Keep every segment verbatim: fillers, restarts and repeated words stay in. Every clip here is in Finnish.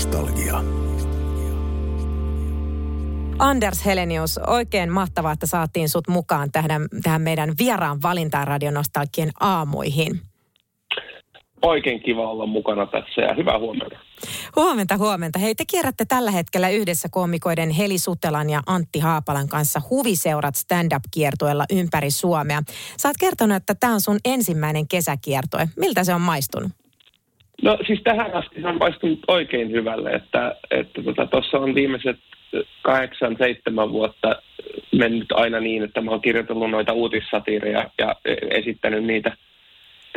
Nostalgia. Anders Helenius, oikein mahtavaa, että saatiin sut mukaan tähän, tähän meidän vieraan valintaan Radio Nostalgien aamuihin. Oikein kiva olla mukana tässä ja hyvää huomenta. Huomenta, huomenta. Hei, te kierrätte tällä hetkellä yhdessä koomikoiden Heli Sutelan ja Antti Haapalan kanssa huviseurat stand-up-kiertueella ympäri Suomea. Sä oot kertonut, että tää on sun ensimmäinen kesäkiertue. Miltä se on maistunut? No siis tähän asti se on maistunut oikein hyvälle, että tuossa että on viimeiset kahdeksan, seitsemän vuotta mennyt aina niin, että mä oon kirjoitellut noita uutissatiireja ja esittänyt niitä.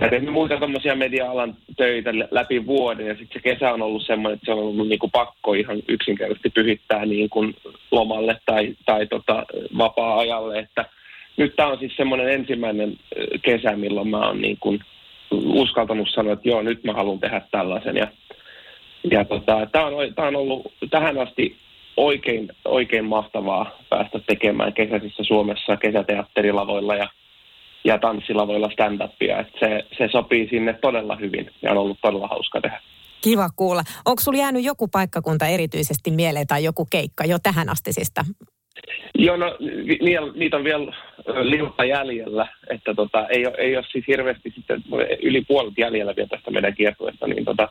Ja tehnyt muita tämmöisiä media-alan töitä läpi vuoden, ja sitten se kesä on ollut semmoinen, että se on ollut niinku pakko ihan yksinkertaisesti pyhittää niin kuin lomalle tai, tai tota vapaa-ajalle. Että nyt tämä on siis semmoinen ensimmäinen kesä, milloin mä oon niin kuin uskaltanut sanoa, että joo, nyt mä haluan tehdä tällaisen. Ja, ja tota, tämä on, tää on ollut tähän asti oikein, oikein mahtavaa päästä tekemään kesäisissä Suomessa kesäteatterilavoilla ja ja tanssilavoilla stand-upia, että se, se sopii sinne todella hyvin ja on ollut todella hauska tehdä. Kiva kuulla. Onko sulla jäänyt joku paikkakunta erityisesti mieleen tai joku keikka jo tähän astisista? Joo, no niitä on vielä liuta jäljellä, että tota, ei, ole, ei ole siis hirveästi sitten yli puolet jäljellä vielä tästä meidän kiertueesta, niin tota,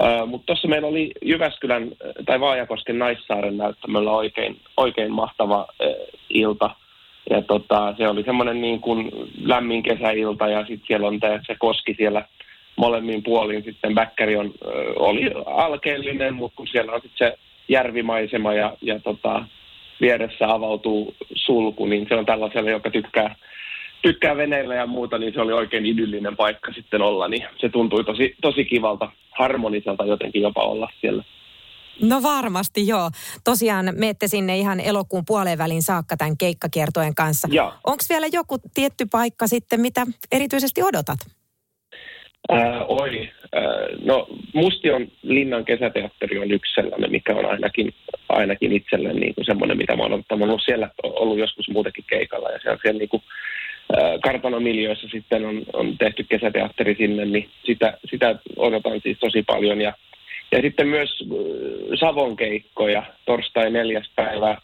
uh, mutta tuossa meillä oli Jyväskylän tai Vaajakosken Naissaaren näyttämöllä oikein, oikein mahtava uh, ilta. Ja tota, se oli semmoinen niin kuin lämmin kesäilta ja sitten siellä on tämä, se koski siellä molemmin puolin. Sitten Bäkkäri on, oli alkeellinen, mutta kun siellä on sitten se järvimaisema ja, ja tota, vieressä avautuu sulku, niin se on tällaiselle, joka tykkää, tykkää veneillä ja muuta, niin se oli oikein idyllinen paikka sitten olla. Niin se tuntui tosi, tosi kivalta, harmoniselta jotenkin jopa olla siellä. No varmasti, joo. Tosiaan menette sinne ihan elokuun puoleen väliin saakka tämän keikkakiertojen kanssa. Onko vielä joku tietty paikka sitten, mitä erityisesti odotat? Ää, oi. Ää, no Mustion linnan kesäteatteri on yksi sellainen, mikä on ainakin, ainakin itselle niin kuin semmoinen, mitä mä oon ottanut. Mä oon ollut siellä ollut joskus muutenkin keikalla ja siellä, siellä niin kuin kartanomiljoissa sitten on, on tehty kesäteatteri sinne, niin sitä, sitä odotan siis tosi paljon ja Ja sitten myös Savon keikkoja, torstai neljäs päivä,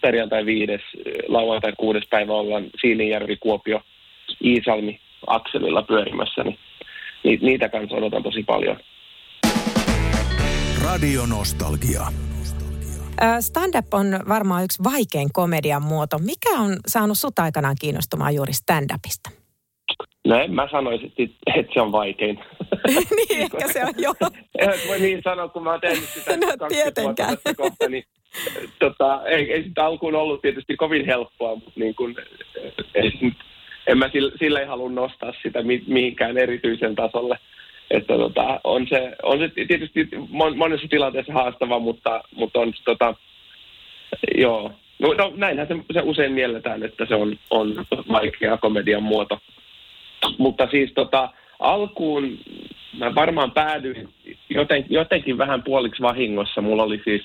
perjantai viides, lauantai kuudes päivä ollaan Siilinjärvi, Kuopio, Iisalmi, akselilla pyörimässä. Niin niitä kanssa odotan tosi paljon. Radio Nostalgia. Stand-up on varmaan yksi vaikein komedian muoto. Mikä on saanut sut aikanaan kiinnostumaan juuri stand-upista? No en mä sanoisin, että se on vaikein. Niin, ehkä se on joo. En voi niin sanoa, kun mä oon tehnyt sitä no, kaksikymmentä vuotta kohta, niin tota, ei, ei sitä alkuun ollut tietysti kovin helppoa, mutta niin kun, en, en mä sille, sille ei halua nostaa sitä mihinkään erityisen tasolle. Että tota, on, se, on se tietysti monessa tilanteessa haastava, mutta, mutta on se tota, joo. No, no näinhän se, se usein mielletään, että se on, on vaikea komedian muoto. Mutta siis tota, alkuun mä varmaan päädyin joten, jotenkin vähän puoliksi vahingossa. Mulla oli siis,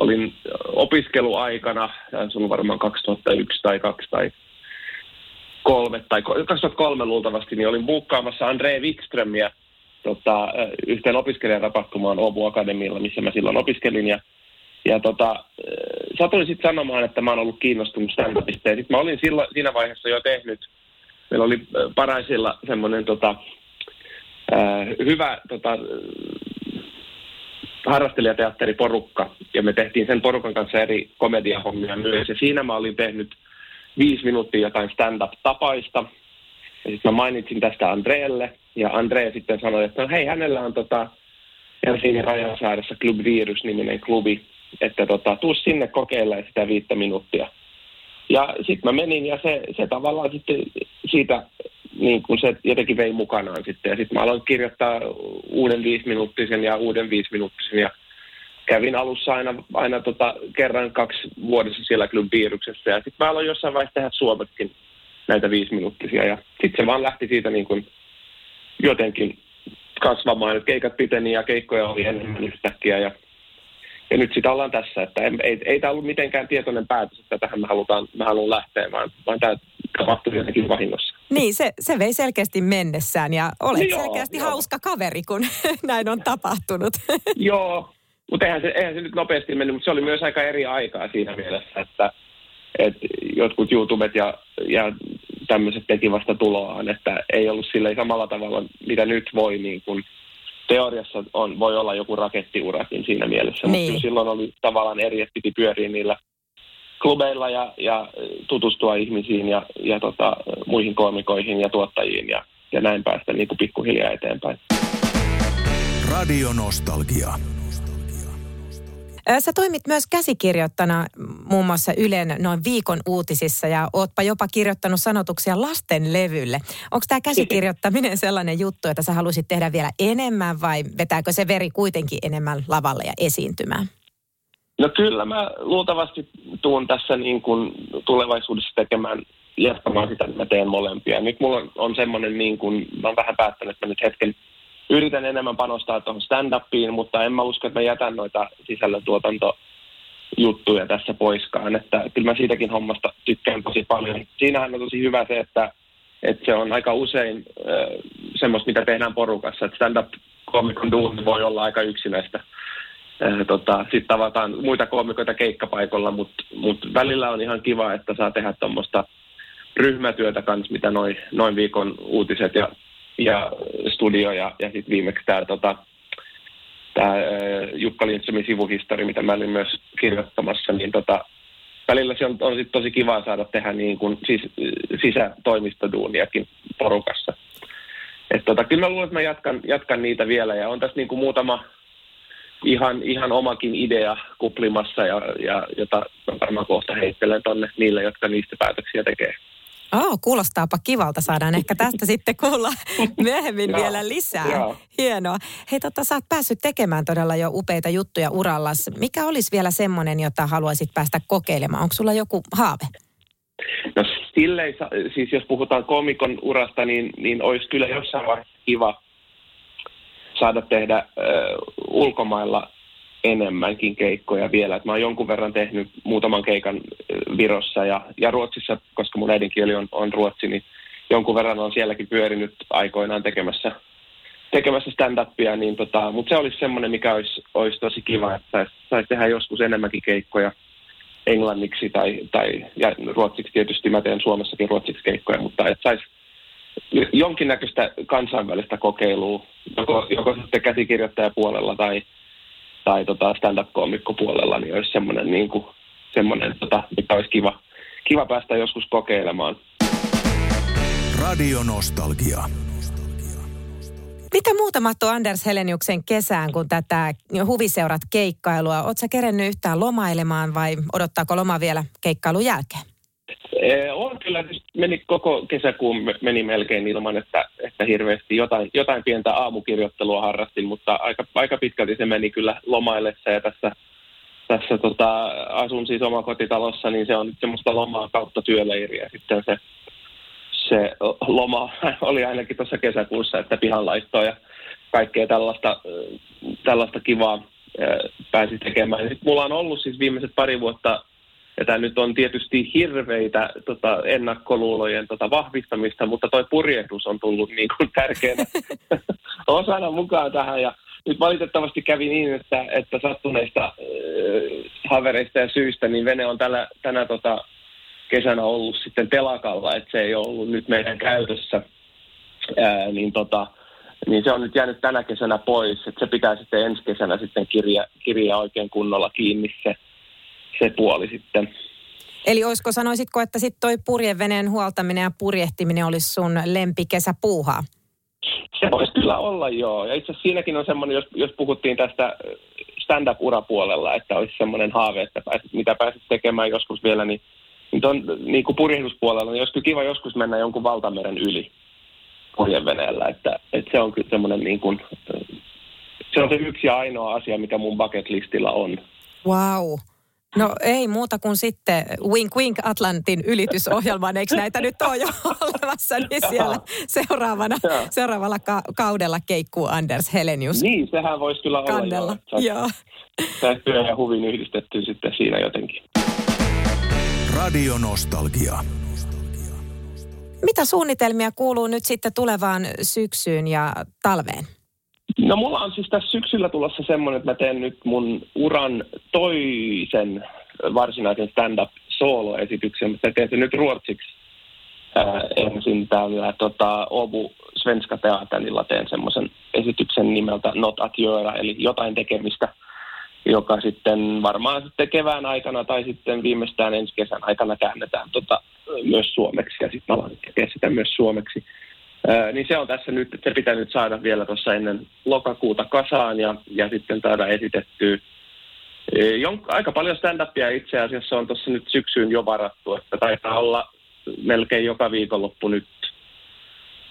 olin opiskeluaikana, se oli varmaan kaksituhattayksi tai kaksi tai kolme tai kaksituhattakolme luultavasti, niin olin buukkaamassa André Wickströmiä tota, yhteen opiskelijatapahtumaan O V U Akademialla, missä mä silloin opiskelin. Ja, ja tota, satuin sitten sanomaan, että mä oon ollut kiinnostunut stand-upista. Ja sit mä olin silloin, siinä vaiheessa jo tehnyt. Meillä oli Paraisilla semmoinen tota, hyvä tota, harrastelijateatteriporukka, ja me tehtiin sen porukan kanssa eri komediahommia myös, ja siinä mä olin tehnyt viisi minuuttia jotain stand-up-tapaista, ja sitten mä mainitsin tästä Andreelle, ja Andre sitten sanoi, että no hei, hänellä on tota, Helsingin Rajasääressä Club Virus-niminen klubi, että tota, tuu sinne kokeilemaan sitä viittä minuuttia. Ja sitten mä menin ja se, se tavallaan sitten siitä niin kun se jotenkin vei mukanaan sitten. Ja sitten mä aloin kirjoittaa uuden viisiminuuttisen ja uuden viisiminuuttisen. Ja kävin alussa aina, aina tota, kerran kaksi vuodessa siellä Club Viruksessa. Ja sitten mä aloin jossain vaiheessa tehdä suomeksikin näitä viisiminuuttisia. Ja sitten se vaan lähti siitä niin kun jotenkin kasvamaan. Nyt keikat piteni ja keikkoja oli enemmän yhtäkkiä ja... Ja nyt sitä ollaan tässä, että ei, ei, ei tämä ollut mitenkään tietoinen päätös, että tähän me halutaan, me haluan lähteä, vaan, vaan tämä tapahtui jotenkin vahingossa. Niin, se, se vei selkeästi mennessään ja olet niin selkeästi joo, hauska joo. kaveri, kun näin on tapahtunut. Joo, Mutta eihän se, eihän se nyt nopeasti mennyt, mutta se oli myös aika eri aikaa siinä mielessä, että et jotkut YouTubet ja, ja tämmöiset teki vasta tuloaan, että ei ollut silleen samalla tavalla, mitä nyt voi niin kuin teoriassa on, voi olla joku rakettiurakin siinä mielessä, niin. Mutta silloin oli tavallaan eri, että piti pyöriä niillä klubeilla ja, ja tutustua ihmisiin ja, ja tota, muihin koomikoihin ja tuottajiin ja, ja näin päästä niin kuin pikkuhiljaa eteenpäin. Radio Nostalgia. Sä toimit myös käsikirjoittajana muun muassa Ylen noin viikon uutisissa ja ootpa jopa kirjoittanut sanotuksia lasten levylle. Onko tämä käsikirjoittaminen sellainen juttu, että sä halusit tehdä vielä enemmän vai vetääkö se veri kuitenkin enemmän lavalle ja esiintymään? No kyllä mä luultavasti tuun tässä niin kuin tulevaisuudessa tekemään, jatkamaan sitä, että mä teen molempia. Nyt mulla on, on semmoinen niin kuin, mä oon vähän päättänyt, että mä nyt hetken yritän enemmän panostaa tuohon stand-upiin, mutta en mä usko, että mä jätän noita sisällöntuotantojuttuja tässä poiskaan. Että kyllä mä siitäkin hommasta tykkään tosi paljon. Siinähän on tosi hyvä se, että, että se on aika usein äh, semmoista, mitä tehdään porukassa. Että stand-up-koomikon duuni voi olla aika yksinäistä. Äh, tota, sitten tavataan muita koomikoita keikkapaikalla, mutta mut välillä on ihan kiva, että saa tehdä tuommoista ryhmätyötä kanssa, mitä noin, noin viikon uutiset ja ja studio ja, ja sitten viimeksi tämä tota, Jukka Lindsomin sivuhistori, mitä mä olin myös kirjoittamassa, niin tota, välillä se on, on sit tosi kiva saada tehdä niin kun, siis, sisätoimistoduuniakin porukassa. Et tota, kyllä mä luulen, että mä jatkan, jatkan niitä vielä ja on tässä niin kun muutama ihan, ihan omakin idea kuplimassa, ja, ja, jota varmaan kohta heittelen tonne niille, jotka niistä päätöksiä tekee. Oh, kuulostaapa kivalta. Saadaan ehkä tästä sitten kuulla myöhemmin vielä lisää. Joo. Hienoa. Hei, tota, sä oot päässyt tekemään todella jo upeita juttuja urallas. Mikä olisi vielä semmoinen, jota haluaisit päästä kokeilemaan? Onko sulla joku haave? No silleen, siis jos puhutaan komikon urasta, niin, niin olisi kyllä jossain vaiheessa kiva saada tehdä äh, ulkomailla enemmänkin keikkoja vielä. Et mä oon jonkun verran tehnyt muutaman keikan Virossa ja, ja Ruotsissa, koska mun äidinkieli on, on ruotsi, niin jonkun verran on sielläkin pyörinyt aikoinaan tekemässä, tekemässä stand-upia. Niin tota, mutta se olisi semmoinen, mikä olisi, olisi tosi kiva, että saisi sais tehdä joskus enemmänkin keikkoja englanniksi tai, tai ja ruotsiksi. Tietysti mä teen Suomessakin ruotsiksi keikkoja, mutta että saisi jonkinnäköistä kansainvälistä kokeilua, joko, joko sitten käsikirjoittajapuolella tai tai tota stand-up-koomikkopuolella, niin olisi semmoinen, niin kuin, semmoinen tota, mikä olisi kiva, kiva päästä joskus kokeilemaan. Radio Nostalgia. Mitä muuta mahtoi Anders Heleniuksen kesään, kun tätä huviseurat keikkailua? Oletko sä kerennyt yhtään lomailemaan vai odottaako loma vielä keikkailun jälkeen? Ee, on kyllä. Meni koko kesäkuun meni melkein ilman, että, että hirveästi jotain, jotain pientä aamukirjoittelua harrastin, mutta aika, aika pitkälti se meni kyllä lomaillessa. Ja tässä, tässä tota, asun siis omakotitalossa, niin se on semmoista lomaa kautta työleiriä. Sitten se, se loma oli ainakin tuossa kesäkuussa, että pihanlaittoa ja kaikkea tällaista, tällaista kivaa pääsi tekemään. Ja sit mulla on ollut siis viimeiset pari vuotta. Ja tämä nyt on tietysti hirveitä tota, ennakkoluulojen tota, vahvistamista, mutta toi purjehdus on tullut niin kuin tärkeänä osana mukaan tähän. Ja nyt valitettavasti kävi niin, että, että sattuneista äh, havereista ja syistä, niin vene on tällä, tänä tota, kesänä ollut sitten telakalla, että se ei ole ollut nyt meidän käytössä, Ää, niin, tota, niin se on nyt jäänyt tänä kesänä pois, että se pitää sitten ensi kesänä sitten kirja, kirja oikein kunnolla kiinni se. Se puoli sitten. Eli olisiko, sanoisitko, että sitten toi purjeveneen huoltaminen ja purjehtiminen olisi sun lempikesäpuuhaa? Se voisi kyllä olla, joo. Ja itse asiassa siinäkin on semmoinen, jos, jos puhuttiin tästä stand-up-urapuolella, että olisi semmoinen haave, että pääsit, mitä pääsit tekemään joskus vielä, niin, niin, ton, niin kuin purjehduspuolella, niin olisi kiva joskus mennä jonkun valtameren yli purjeveneellä. Että, että se on kyllä semmoinen niin kuin, se on se yksi ja ainoa asia, mikä mun bucketlistilla on. Vau. Wow. No ei muuta kuin sitten Wink Wink Atlantin ylitysohjelmaan, eikö näitä nyt ole jo olevassa, niin siellä seuraavana, seuraavalla ka- kaudella keikkuu Anders Helenius. Niin, sehän voisi kyllä olla. Joo. Sähköä ja huvin yhdistetty sitten siinä jotenkin. Radio Nostalgia. Mitä suunnitelmia kuuluu nyt sitten tulevaan syksyyn ja talveen? No mulla on siis tässä syksyllä tulossa semmoinen, että mä teen nyt mun uran toisen varsinaisen stand-up-sooloesityksen, mutta mä teen sen nyt ruotsiksi ää, ensin täällä tota, Obu Svenska Teaterilla teen semmoisen esityksen nimeltä Not at Jåra, eli jotain tekemistä, joka sitten varmaan sitten kevään aikana tai sitten viimeistään ensi kesän aikana käännetään tota, myös suomeksi, ja sitten ollaan tekemään sitä myös suomeksi. Öö, niin se on tässä nyt, että se pitää nyt saada vielä tuossa ennen lokakuuta kasaan ja, ja sitten saada esitettyä. E, jon, aika paljon stand-upia itse asiassa on tuossa nyt syksyyn jo varattu, että taitaa olla melkein joka viikonloppu nyt,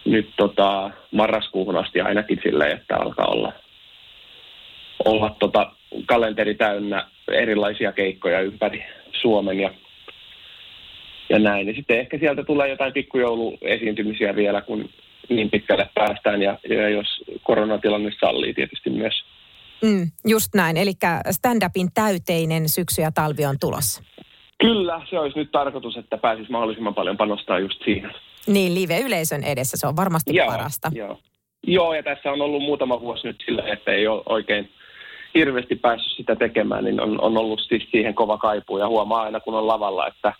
nyt tota, marraskuuhun asti ainakin silleen, että alkaa olla, olla tota, kalenteri täynnä erilaisia keikkoja ympäri Suomen ja Ja näin. Ja sitten ehkä sieltä tulee jotain pikkujouluesiintymisiä vielä, kun niin pitkälle päästään ja, ja jos koronatilanne sallii tietysti myös. Mm, just näin. Eli stand-upin täyteinen syksy ja talvi on tulossa. Kyllä, se olisi nyt tarkoitus, että pääsisi mahdollisimman paljon panostaa just siihen. Niin, live-yleisön edessä. Se on varmasti joo, parasta. Joo. joo, ja tässä on ollut muutama vuosi nyt sillä, että ei ole oikein hirveästi päässyt sitä tekemään, niin on, on ollut siis siihen kova kaipuu ja huomaa aina, kun on lavalla, että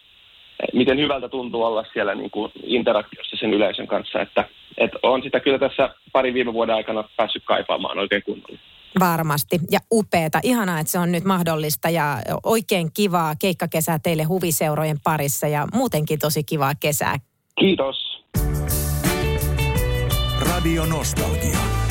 miten hyvältä tuntuu olla siellä niin kuin interaktiossa sen yleisön kanssa, että, että on sitä kyllä tässä parin viime vuoden aikana päässyt kaipaamaan oikein kunnolla. Varmasti ja upeeta. Ihanaa, että se on nyt mahdollista ja oikein kivaa keikkakesää teille huviseurojen parissa ja muutenkin tosi kivaa kesää. Kiitos. Radio Nostalgia.